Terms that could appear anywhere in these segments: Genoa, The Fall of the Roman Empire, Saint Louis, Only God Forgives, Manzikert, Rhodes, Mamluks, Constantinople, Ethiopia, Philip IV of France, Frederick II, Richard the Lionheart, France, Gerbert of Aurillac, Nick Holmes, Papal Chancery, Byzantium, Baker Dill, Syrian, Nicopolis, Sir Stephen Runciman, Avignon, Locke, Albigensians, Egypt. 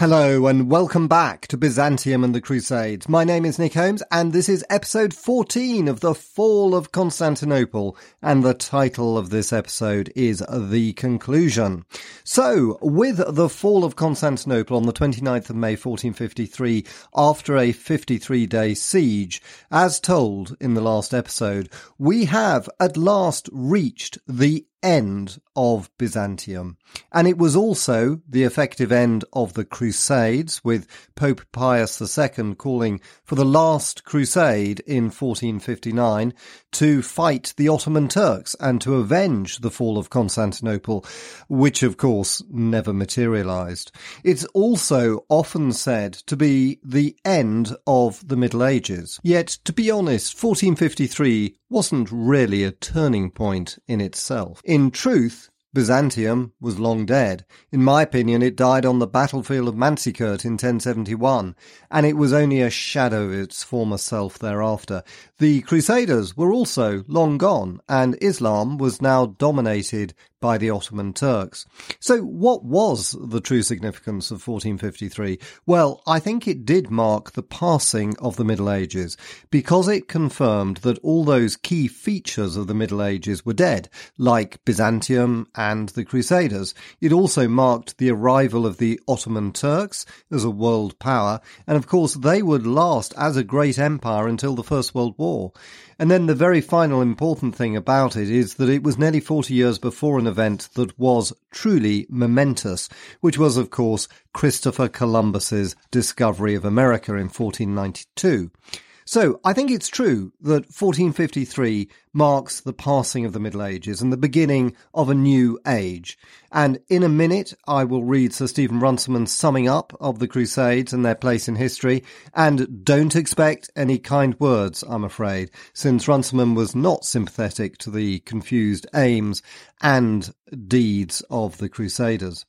Hello and welcome back to Byzantium and the Crusades. My name is Nick Holmes and this is episode 14 of The Fall of Constantinople, and the title of this episode is The Conclusion. So, with the fall of Constantinople on the 29th of May 1453, after a 53-day siege, as told in the last episode, we have at last reached the end of Byzantium. And it was also the effective end of the Crusades, with Pope Pius II calling for the last crusade in 1459 to fight the Ottoman Turks and to avenge the fall of Constantinople, which of course never materialised. It's also often said to be the end of the Middle Ages. Yet, to be honest, 1453 wasn't really a turning point in itself. In truth, Byzantium was long dead. In my opinion, it died on the battlefield of Manzikert in 1071, and it was only a shadow of its former self thereafter. The Crusaders were also long gone, and Islam was now dominated by the Ottoman Turks. So what was the true significance of 1453? Well, I think it did mark the passing of the Middle Ages, because it confirmed that all those key features of the Middle Ages were dead, like Byzantium and the Crusaders. It also marked the arrival of the Ottoman Turks as a world power, and of course they would last as a great empire until the First World War. And then the very final important thing about it is that it was nearly 40 years before an event that was truly momentous, which was, of course, Christopher Columbus's discovery of America in 1492. So I think it's true that 1453 marks the passing of the Middle Ages and the beginning of a new age. And in a minute, I will read Sir Stephen Runciman's summing up of the Crusades and their place in history. And don't expect any kind words, I'm afraid, since Runciman was not sympathetic to the confused aims and deeds of the Crusaders.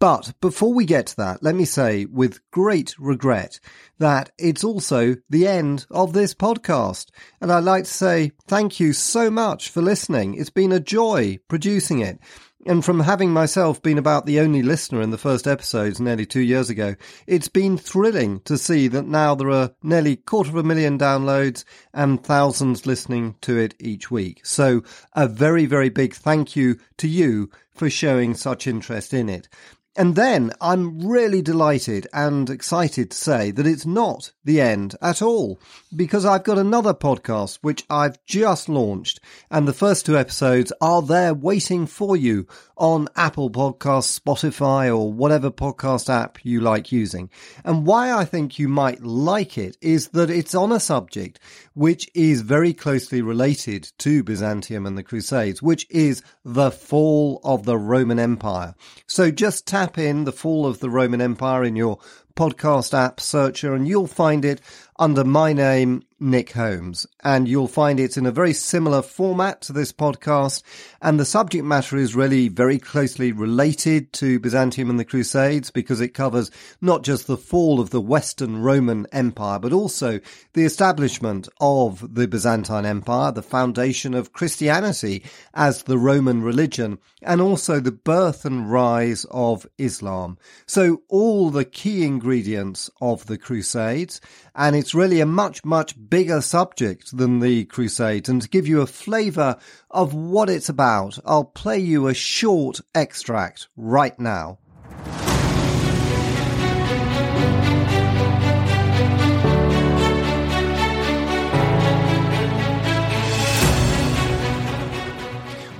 But before we get to that, let me say with great regret that it's also the end of this podcast. And I'd like to say thank you so much for listening. It's been a joy producing it. And from having myself been about the only listener in the first episodes nearly 2 years ago, it's been thrilling to see that now there are nearly 250,000 downloads and thousands listening to it each week. So a very, very big thank you to you for showing such interest in it. And then I'm really delighted and excited to say that it's not the end at all, because I've got another podcast which I've just launched, and the first two episodes are there waiting for you on Apple Podcasts, Spotify, or whatever podcast app you like using. And why I think you might like it is that it's on a subject which is very closely related to Byzantium and the Crusades, which is the fall of the Roman Empire. So just tap in The Fall of the Roman Empire in your podcast app searcher and you'll find it under my name, Nick Holmes, and you'll find it's in a very similar format to this podcast, and the subject matter is really very closely related to Byzantium and the Crusades, because it covers not just the fall of the Western Roman Empire, but also the establishment of the Byzantine Empire, the foundation of Christianity as the Roman religion, and also the birth and rise of Islam. So all the key ingredients of the Crusades, and it's really a much, much bigger subject than the Crusades. And to give you a flavour of what it's about, I'll play you a short extract right now.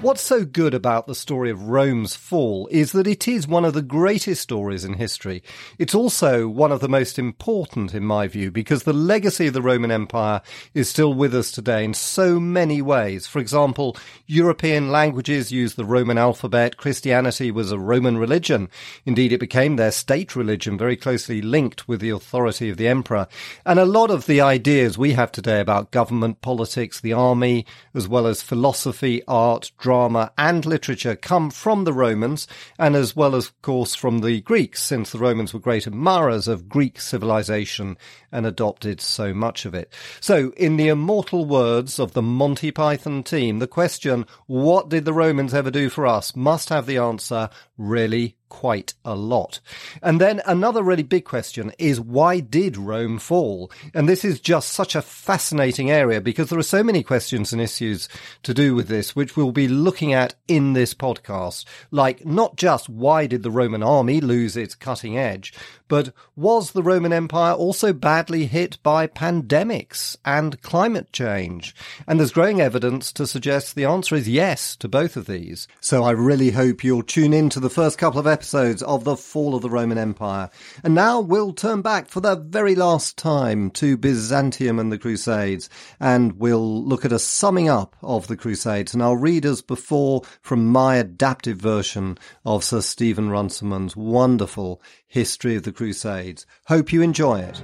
What's so good about the story of Rome's fall is that it is one of the greatest stories in history. It's also one of the most important, in my view, because the legacy of the Roman Empire is still with us today in so many ways. For example, European languages use the Roman alphabet. Christianity was a Roman religion. Indeed, it became their state religion, very closely linked with the authority of the emperor. And a lot of the ideas we have today about government, politics, the army, as well as philosophy, art, drama and literature come from the Romans, and as well as, of course, from the Greeks, since the Romans were great admirers of Greek civilization and adopted so much of it. So, in the immortal words of the Monty Python team, the question, what did the Romans ever do for us, must have the answer, really quite a lot. And then another really big question is, why did Rome fall? And this is just such a fascinating area because there are so many questions and issues to do with this, which we'll be looking at in this podcast. Like, not just why did the Roman army lose its cutting edge, but was the Roman Empire also badly hit by pandemics and climate change? And there's growing evidence to suggest the answer is yes to both of these. So I really hope you'll tune in to the first couple of episodes of The Fall of the Roman Empire. And now we'll turn back for the very last time to Byzantium and the Crusades, and we'll look at a summing up of the Crusades. And I'll read as before from my adaptive version of Sir Stephen Runciman's wonderful History of the Crusades. Hope you enjoy it.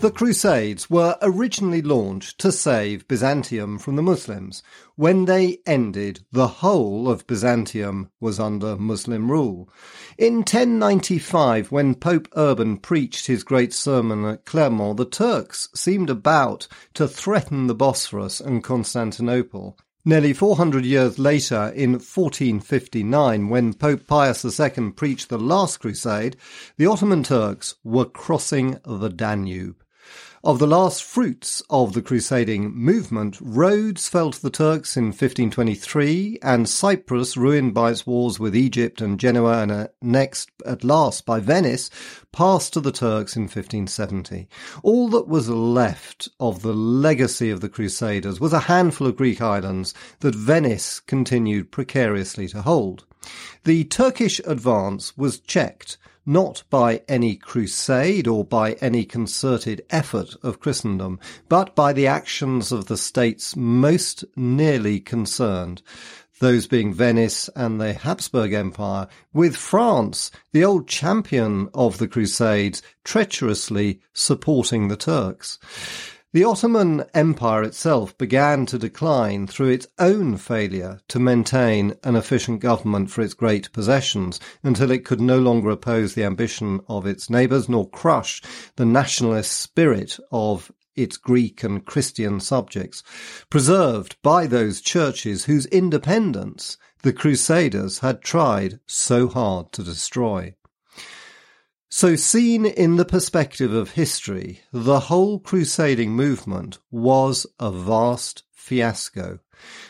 The Crusades were originally launched to save Byzantium from the Muslims. When they ended, the whole of Byzantium was under Muslim rule. In 1095, when Pope Urban preached his great sermon at Clermont, the Turks seemed about to threaten the Bosphorus and Constantinople. Nearly 400 years later, in 1459, when Pope Pius II preached the last crusade, the Ottoman Turks were crossing the Danube. Of the last fruits of the crusading movement, Rhodes fell to the Turks in 1523, and Cyprus, ruined by its wars with Egypt and Genoa and at last by Venice, passed to the Turks in 1570. All that was left of the legacy of the Crusaders was a handful of Greek islands that Venice continued precariously to hold. The Turkish advance was checked, not by any crusade or by any concerted effort of Christendom, but by the actions of the states most nearly concerned, those being Venice and the Habsburg Empire, with France, the old champion of the Crusades, treacherously supporting the Turks. The Ottoman Empire itself began to decline through its own failure to maintain an efficient government for its great possessions until it could no longer oppose the ambition of its neighbours nor crush the nationalist spirit of its Greek and Christian subjects, preserved by those churches whose independence the Crusaders had tried so hard to destroy. So, seen in the perspective of history, the whole crusading movement was a vast fiasco.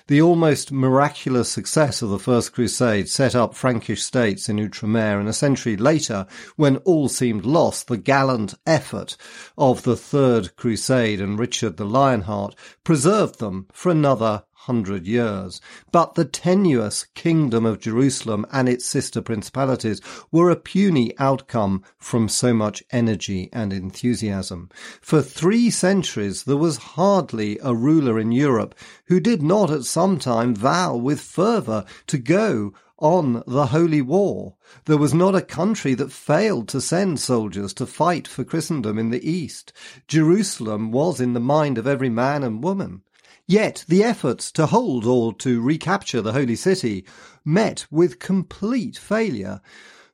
The almost miraculous success of the First Crusade set up Frankish states in Outremer, and a century later, when all seemed lost, the gallant effort of the Third Crusade and Richard the Lionheart preserved them for another 100 years, but the tenuous Kingdom of Jerusalem and its sister principalities were a puny outcome from so much energy and enthusiasm. For 3 centuries there was hardly a ruler in Europe who did not at some time vow with fervour to go on the holy war. There was not a country that failed to send soldiers to fight for Christendom in the East. Jerusalem was in the mind of every man and woman. Yet the efforts to hold or to recapture the Holy City met with complete failure,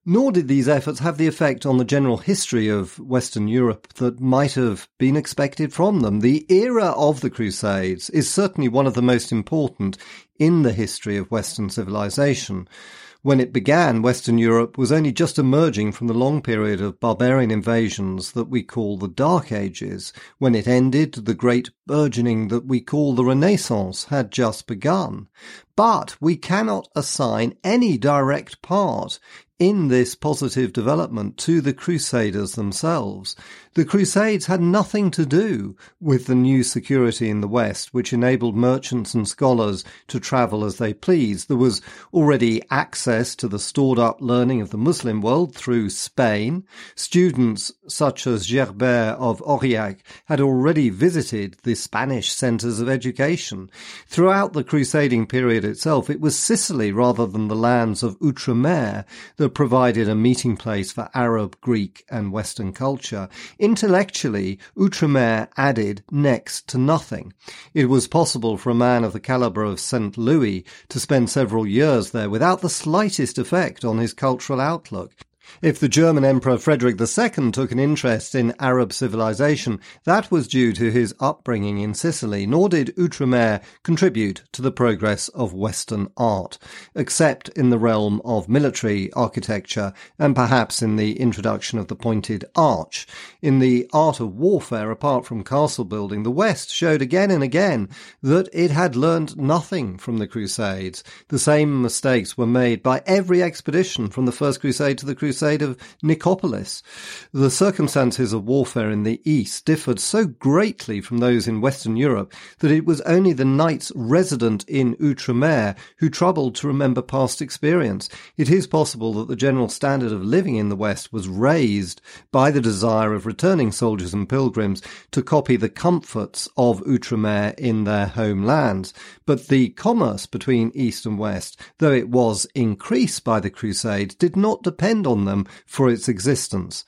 nor did these efforts have the effect on the general history of Western Europe that might have been expected from them. The era of the Crusades is certainly one of the most important in the history of Western civilization. When it began, Western Europe was only just emerging from the long period of barbarian invasions that we call the Dark Ages. When it ended, the great burgeoning that we call the Renaissance had just begun. But we cannot assign any direct part in this positive development to the Crusaders themselves. The Crusades had nothing to do with the new security in the West, which enabled merchants and scholars to travel as they pleased. There was already access to the stored-up learning of the Muslim world through Spain. Students such as Gerbert of Aurillac had already visited the Spanish centres of education. Throughout the crusading period itself, it was Sicily rather than the lands of Outremer that provided a meeting place for Arab, Greek and Western culture. Intellectually, Outremer added next to nothing. It was possible for a man of the calibre of Saint Louis to spend several years there without the slightest effect on his cultural outlook. If the German Emperor Frederick II took an interest in Arab civilization, that was due to his upbringing in Sicily, nor did Outremer contribute to the progress of Western art, except in the realm of military architecture and perhaps in the introduction of the pointed arch. In the art of warfare, apart from castle building, the West showed again and again that it had learned nothing from the Crusades. The same mistakes were made by every expedition from the First Crusade to the Crusade of Nicopolis. The circumstances of warfare in the East differed so greatly from those in Western Europe that it was only the knights resident in Outremer who troubled to remember past experience. It is possible that the general standard of living in the West was raised by the desire of returning soldiers and pilgrims to copy the comforts of Outremer in their homelands. But the commerce between East and West, though it was increased by the Crusades, did not depend on them for its existence.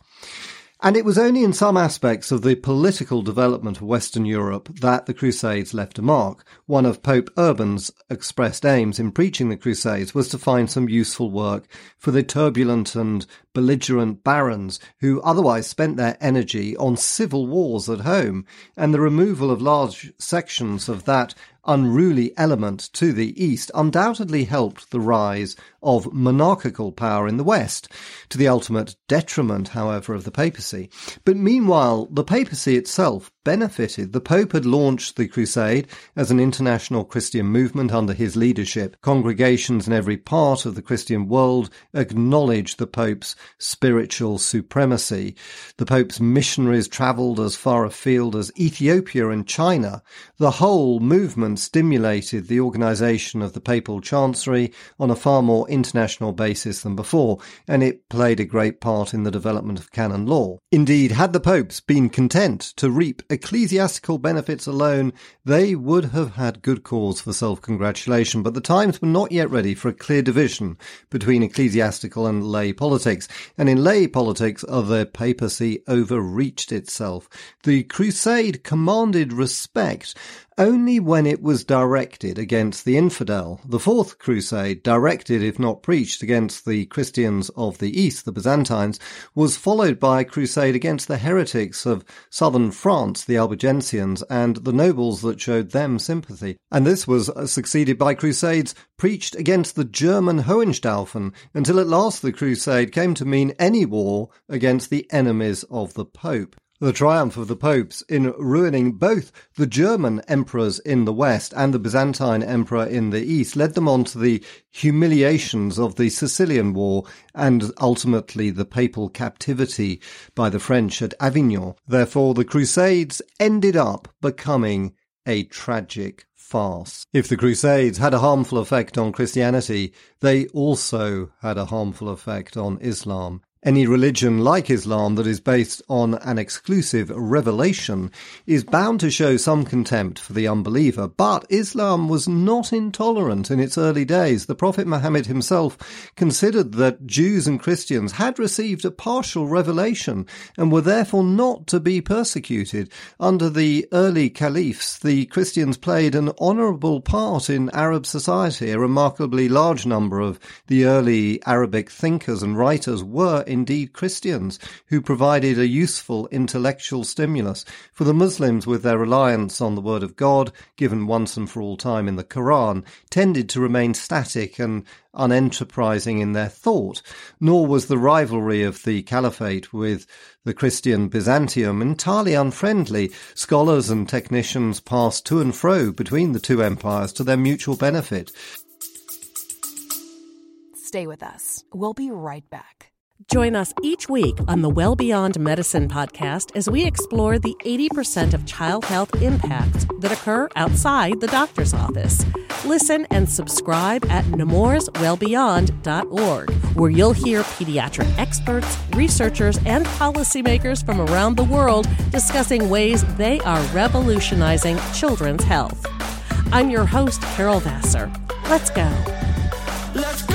And it was only in some aspects of the political development of Western Europe that the Crusades left a mark. One of Pope Urban's expressed aims in preaching the Crusades was to find some useful work for the turbulent and belligerent barons who otherwise spent their energy on civil wars at home, and the removal of large sections of that unruly element to the East undoubtedly helped the rise of monarchical power in the West, to the ultimate detriment, however, of the papacy. But meanwhile, the papacy itself benefited. The Pope had launched the Crusade as an international Christian movement under his leadership. Congregations in every part of the Christian world acknowledged the Pope's spiritual supremacy. The Pope's missionaries travelled as far afield as Ethiopia and China. The whole movement stimulated the organisation of the Papal Chancery on a far more international basis than before, and it played a great part in the development of canon law. Indeed, had the popes been content to reap ecclesiastical benefits alone, they would have had good cause for self-congratulation, but the times were not yet ready for a clear division between ecclesiastical and lay politics, and in lay politics the papacy overreached itself. The Crusade commanded respect only when it was directed against the infidel. The Fourth Crusade, directed if not preached against the Christians of the East, the Byzantines, was followed by a crusade against the heretics of southern France, the Albigensians, and the nobles that showed them sympathy. And this was succeeded by crusades preached against the German Hohenstaufen, until at last the crusade came to mean any war against the enemies of the Pope. The triumph of the popes in ruining both the German emperors in the West and the Byzantine emperor in the East led them on to the humiliations of the Sicilian War and ultimately the papal captivity by the French at Avignon. Therefore, the Crusades ended up becoming a tragic farce. If the Crusades had a harmful effect on Christianity, they also had a harmful effect on Islam. Any religion like Islam that is based on an exclusive revelation is bound to show some contempt for the unbeliever, but Islam was not intolerant in its early days. The Prophet Muhammad himself considered that Jews and Christians had received a partial revelation and were therefore not to be persecuted. Under the early caliphs, the Christians played an honourable part in Arab society. A remarkably large number of the early Arabic thinkers and writers were indeed Christians, who provided a useful intellectual stimulus. For the Muslims, with their reliance on the Word of God, given once and for all time in the Quran, tended to remain static and unenterprising in their thought, nor was the rivalry of the Caliphate with the Christian Byzantium entirely unfriendly. Scholars and technicians passed to and fro between the two empires to their mutual benefit. Stay with us. We'll be right back. Join us each week on the Well Beyond Medicine podcast as we explore the 80% of child health impacts that occur outside the doctor's office. Listen and subscribe at namorswellbeyond.org, where you'll hear pediatric experts, researchers, and policymakers from around the world discussing ways they are revolutionizing children's health. I'm your host, Carol Vassar. Let's go. Let's go.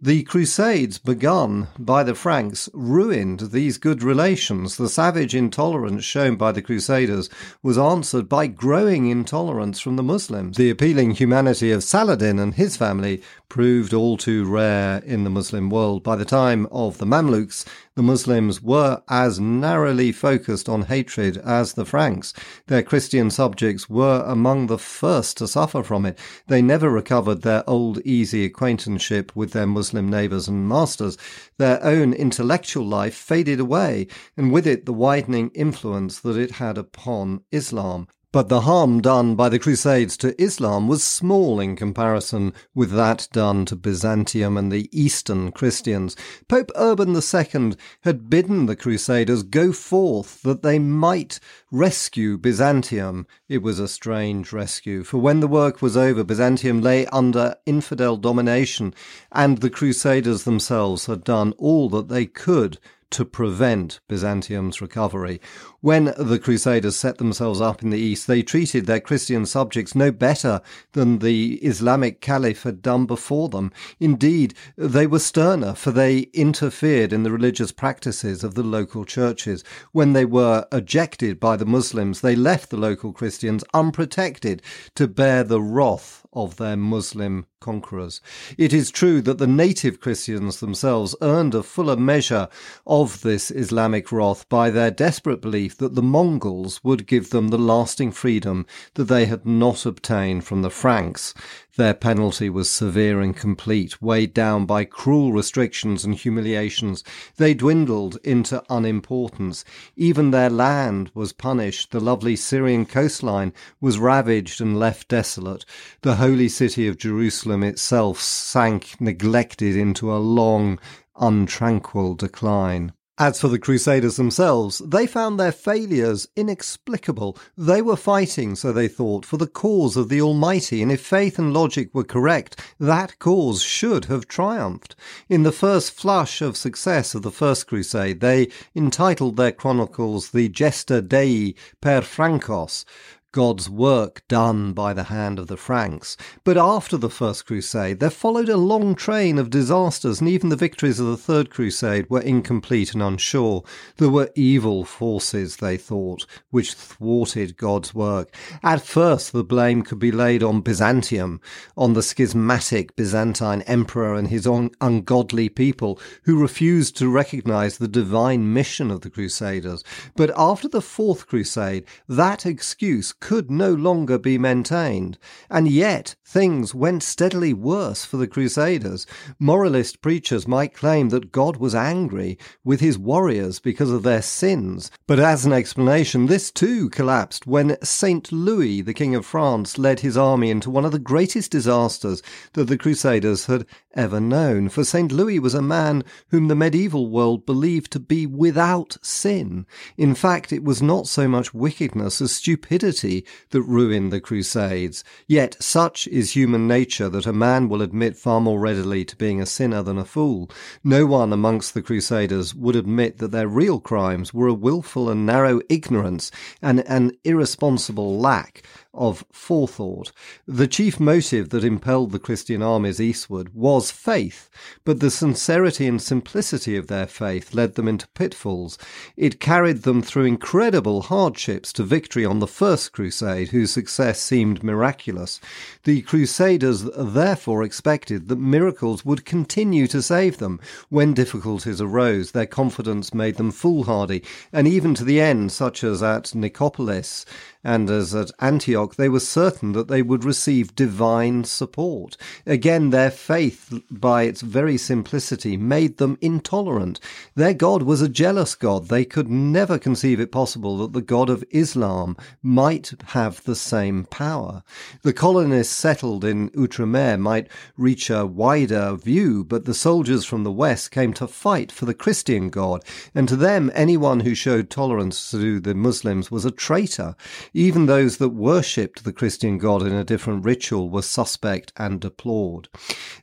The Crusades begun by the Franks ruined these good relations. The savage intolerance shown by the Crusaders was answered by growing intolerance from the Muslims. The appealing humanity of Saladin and his family proved all too rare in the Muslim world. By the time of the Mamluks, the Muslims were as narrowly focused on hatred as the Franks. Their Christian subjects were among the first to suffer from it. They never recovered their old easy acquaintanceship with their Muslim neighbours and masters. Their own intellectual life faded away, and with it the widening influence that it had upon Islam. But the harm done by the Crusades to Islam was small in comparison with that done to Byzantium and the Eastern Christians. Pope Urban II had bidden the Crusaders go forth that they might rescue Byzantium. It was a strange rescue, for when the work was over, Byzantium lay under infidel domination, and the Crusaders themselves had done all that they could to prevent Byzantium's recovery. When the Crusaders set themselves up in the East, they treated their Christian subjects no better than the Islamic Caliph had done before them. Indeed, they were sterner, for they interfered in the religious practices of the local churches. When they were ejected by the Muslims, they left the local Christians unprotected to bear the wrath of their Muslim conquerors. It is true that the native Christians themselves earned a fuller measure of this Islamic wrath by their desperate belief that the Mongols would give them the lasting freedom that they had not obtained from the Franks. Their penalty was severe and complete, weighed down by cruel restrictions and humiliations. They dwindled into unimportance. Even their land was punished. The lovely Syrian coastline was ravaged and left desolate. The holy city of Jerusalem itself sank neglected into a long, untranquil decline. As for the Crusaders themselves, they found their failures inexplicable. They were fighting, so they thought, for the cause of the Almighty, and if faith and logic were correct, that cause should have triumphed. In the first flush of success of the First Crusade, they entitled their chronicles the Gesta Dei per Francos, God's work done by the hand of the Franks. But after the First Crusade, there followed a long train of disasters, and even the victories of the Third Crusade were incomplete and unsure. There were evil forces, they thought, which thwarted God's work. At first, the blame could be laid on Byzantium, on the schismatic Byzantine emperor and his ungodly people, who refused to recognize the divine mission of the Crusaders. But after the Fourth Crusade, that excuse could no longer be maintained. And yet things went steadily worse for the Crusaders. Moralist preachers might claim that God was angry with his warriors because of their sins. But as an explanation, this too collapsed when Saint Louis, the King of France, led his army into one of the greatest disasters that the Crusaders had ever known. For Saint Louis was a man whom the medieval world believed to be without sin. In fact, it was not so much wickedness as stupidity that ruined the Crusades. Yet such is human nature that a man will admit far more readily to being a sinner than a fool. No one amongst the Crusaders would admit that their real crimes were a willful and narrow ignorance and an irresponsible lack of forethought. The chief motive that impelled the Christian armies eastward was faith, but the sincerity and simplicity of their faith led them into pitfalls. It carried them through incredible hardships to victory on the First Crusade, whose success seemed miraculous. The Crusaders therefore expected that miracles would continue to save them. When difficulties arose, their confidence made them foolhardy, and even to the end, such as at Nicopolis and as at Antioch, they were certain that they would receive divine support. Again, their faith, by its very simplicity, made them intolerant. Their God was a jealous God. They could never conceive it possible that the God of Islam might have the same power. The colonists settled in Outremer might reach a wider view, but the soldiers from the West came to fight for the Christian God, and to them, anyone who showed tolerance to the Muslims was a traitor. Even those that worshipped the Christian God in a different ritual were suspect and deplored.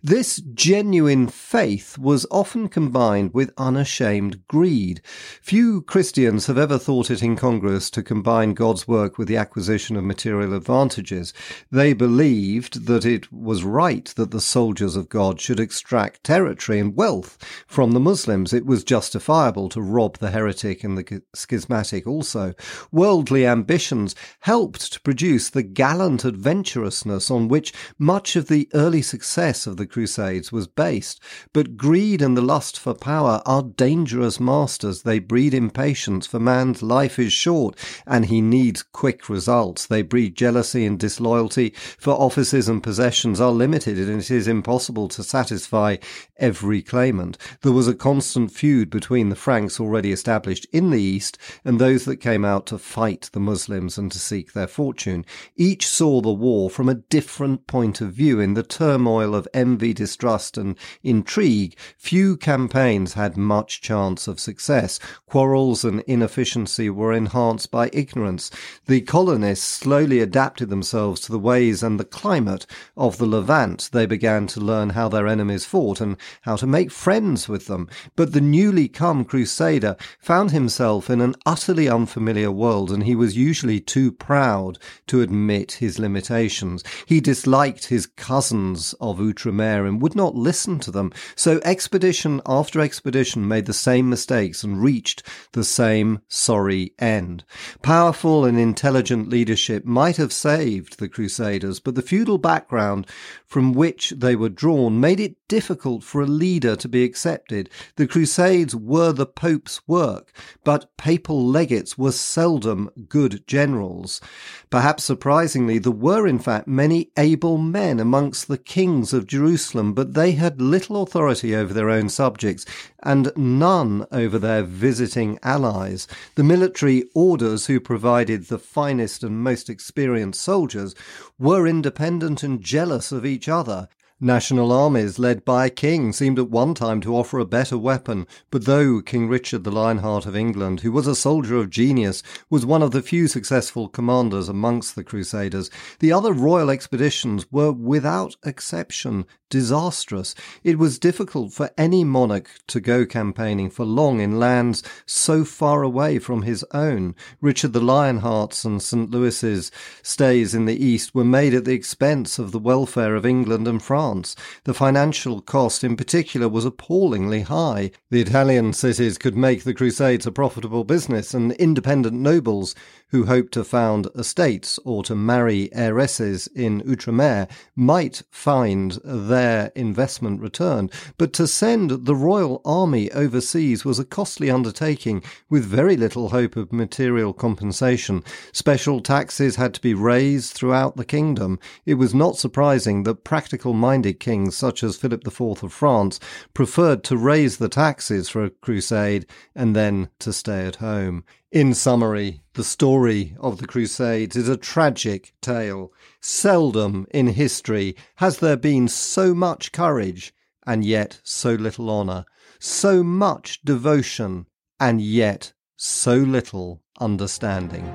This genuine faith was often combined with unashamed greed. Few Christians have ever thought it incongruous to combine God's work with the acquisition of material advantages. They believed that it was right that the soldiers of God should extract territory and wealth from the Muslims. It was justifiable to rob the heretic and the schismatic also. Worldly ambitions helped to produce the gallant adventurousness on which much of the early success of the Crusades was based. But greed and the lust for power are dangerous masters. They breed impatience, for man's life is short and he needs quick results. They breed jealousy and disloyalty, for offices and possessions are limited and it is impossible to satisfy every claimant. There was a constant feud between the Franks already established in the East and those that came out to fight the Muslims and to seek their fortune. Each saw the war from a different point of view. In the turmoil of envy, distrust and intrigue, few campaigns had much chance of success. Quarrels and inefficiency were enhanced by ignorance. The colonists slowly adapted themselves to the ways and the climate of the Levant. They began to learn how their enemies fought and how to make friends with them. But the newly come crusader found himself in an utterly unfamiliar world, and he was usually too proud to admit his limitations. He disliked his cousins of Outremer and would not listen to them, so expedition after expedition made the same mistakes and reached the same sorry end. Powerful and intelligent leadership might have saved the Crusaders, but the feudal background from which they were drawn made it difficult for a leader to be accepted. The Crusades were the Pope's work, but papal legates were seldom good generals. Perhaps surprisingly, there were in fact many able men amongst the kings of Jerusalem, but they had little authority over their own subjects and none over their visiting allies. The military orders, who provided the finest and most experienced soldiers, were independent and jealous of each other. National armies led by a king seemed at one time to offer a better weapon, but though King Richard the Lionheart of England, who was a soldier of genius, was one of the few successful commanders amongst the Crusaders, the other royal expeditions were without exception disastrous. It was difficult for any monarch to go campaigning for long in lands so far away from his own. Richard the Lionheart's and Saint Louis's stays in the East were made at the expense of the welfare of England and France. The financial cost in particular was appallingly high. The Italian cities could make the Crusades a profitable business, and independent nobles who hoped to found estates or to marry heiresses in Outremer might find their investment returned. But to send the royal army overseas was a costly undertaking with very little hope of material compensation. Special taxes had to be raised throughout the kingdom. It was not surprising that practical-minded kings such as Philip IV of France preferred to raise the taxes for a crusade and then to stay at home. In summary, the story of the Crusades is a tragic tale. Seldom in history has there been so much courage and yet so little honour, so much devotion and yet so little understanding.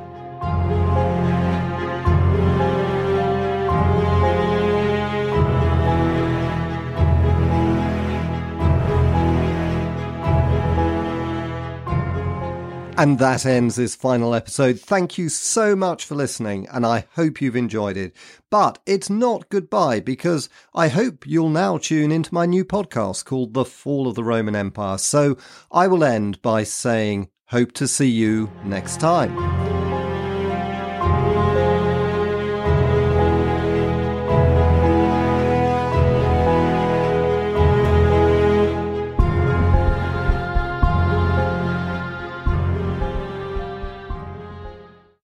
And that ends this final episode. Thank you so much for listening, and I hope you've enjoyed it. But it's not goodbye, because I hope you'll now tune into my new podcast called The Fall of the Roman Empire. So I will end by saying, hope to see you next time.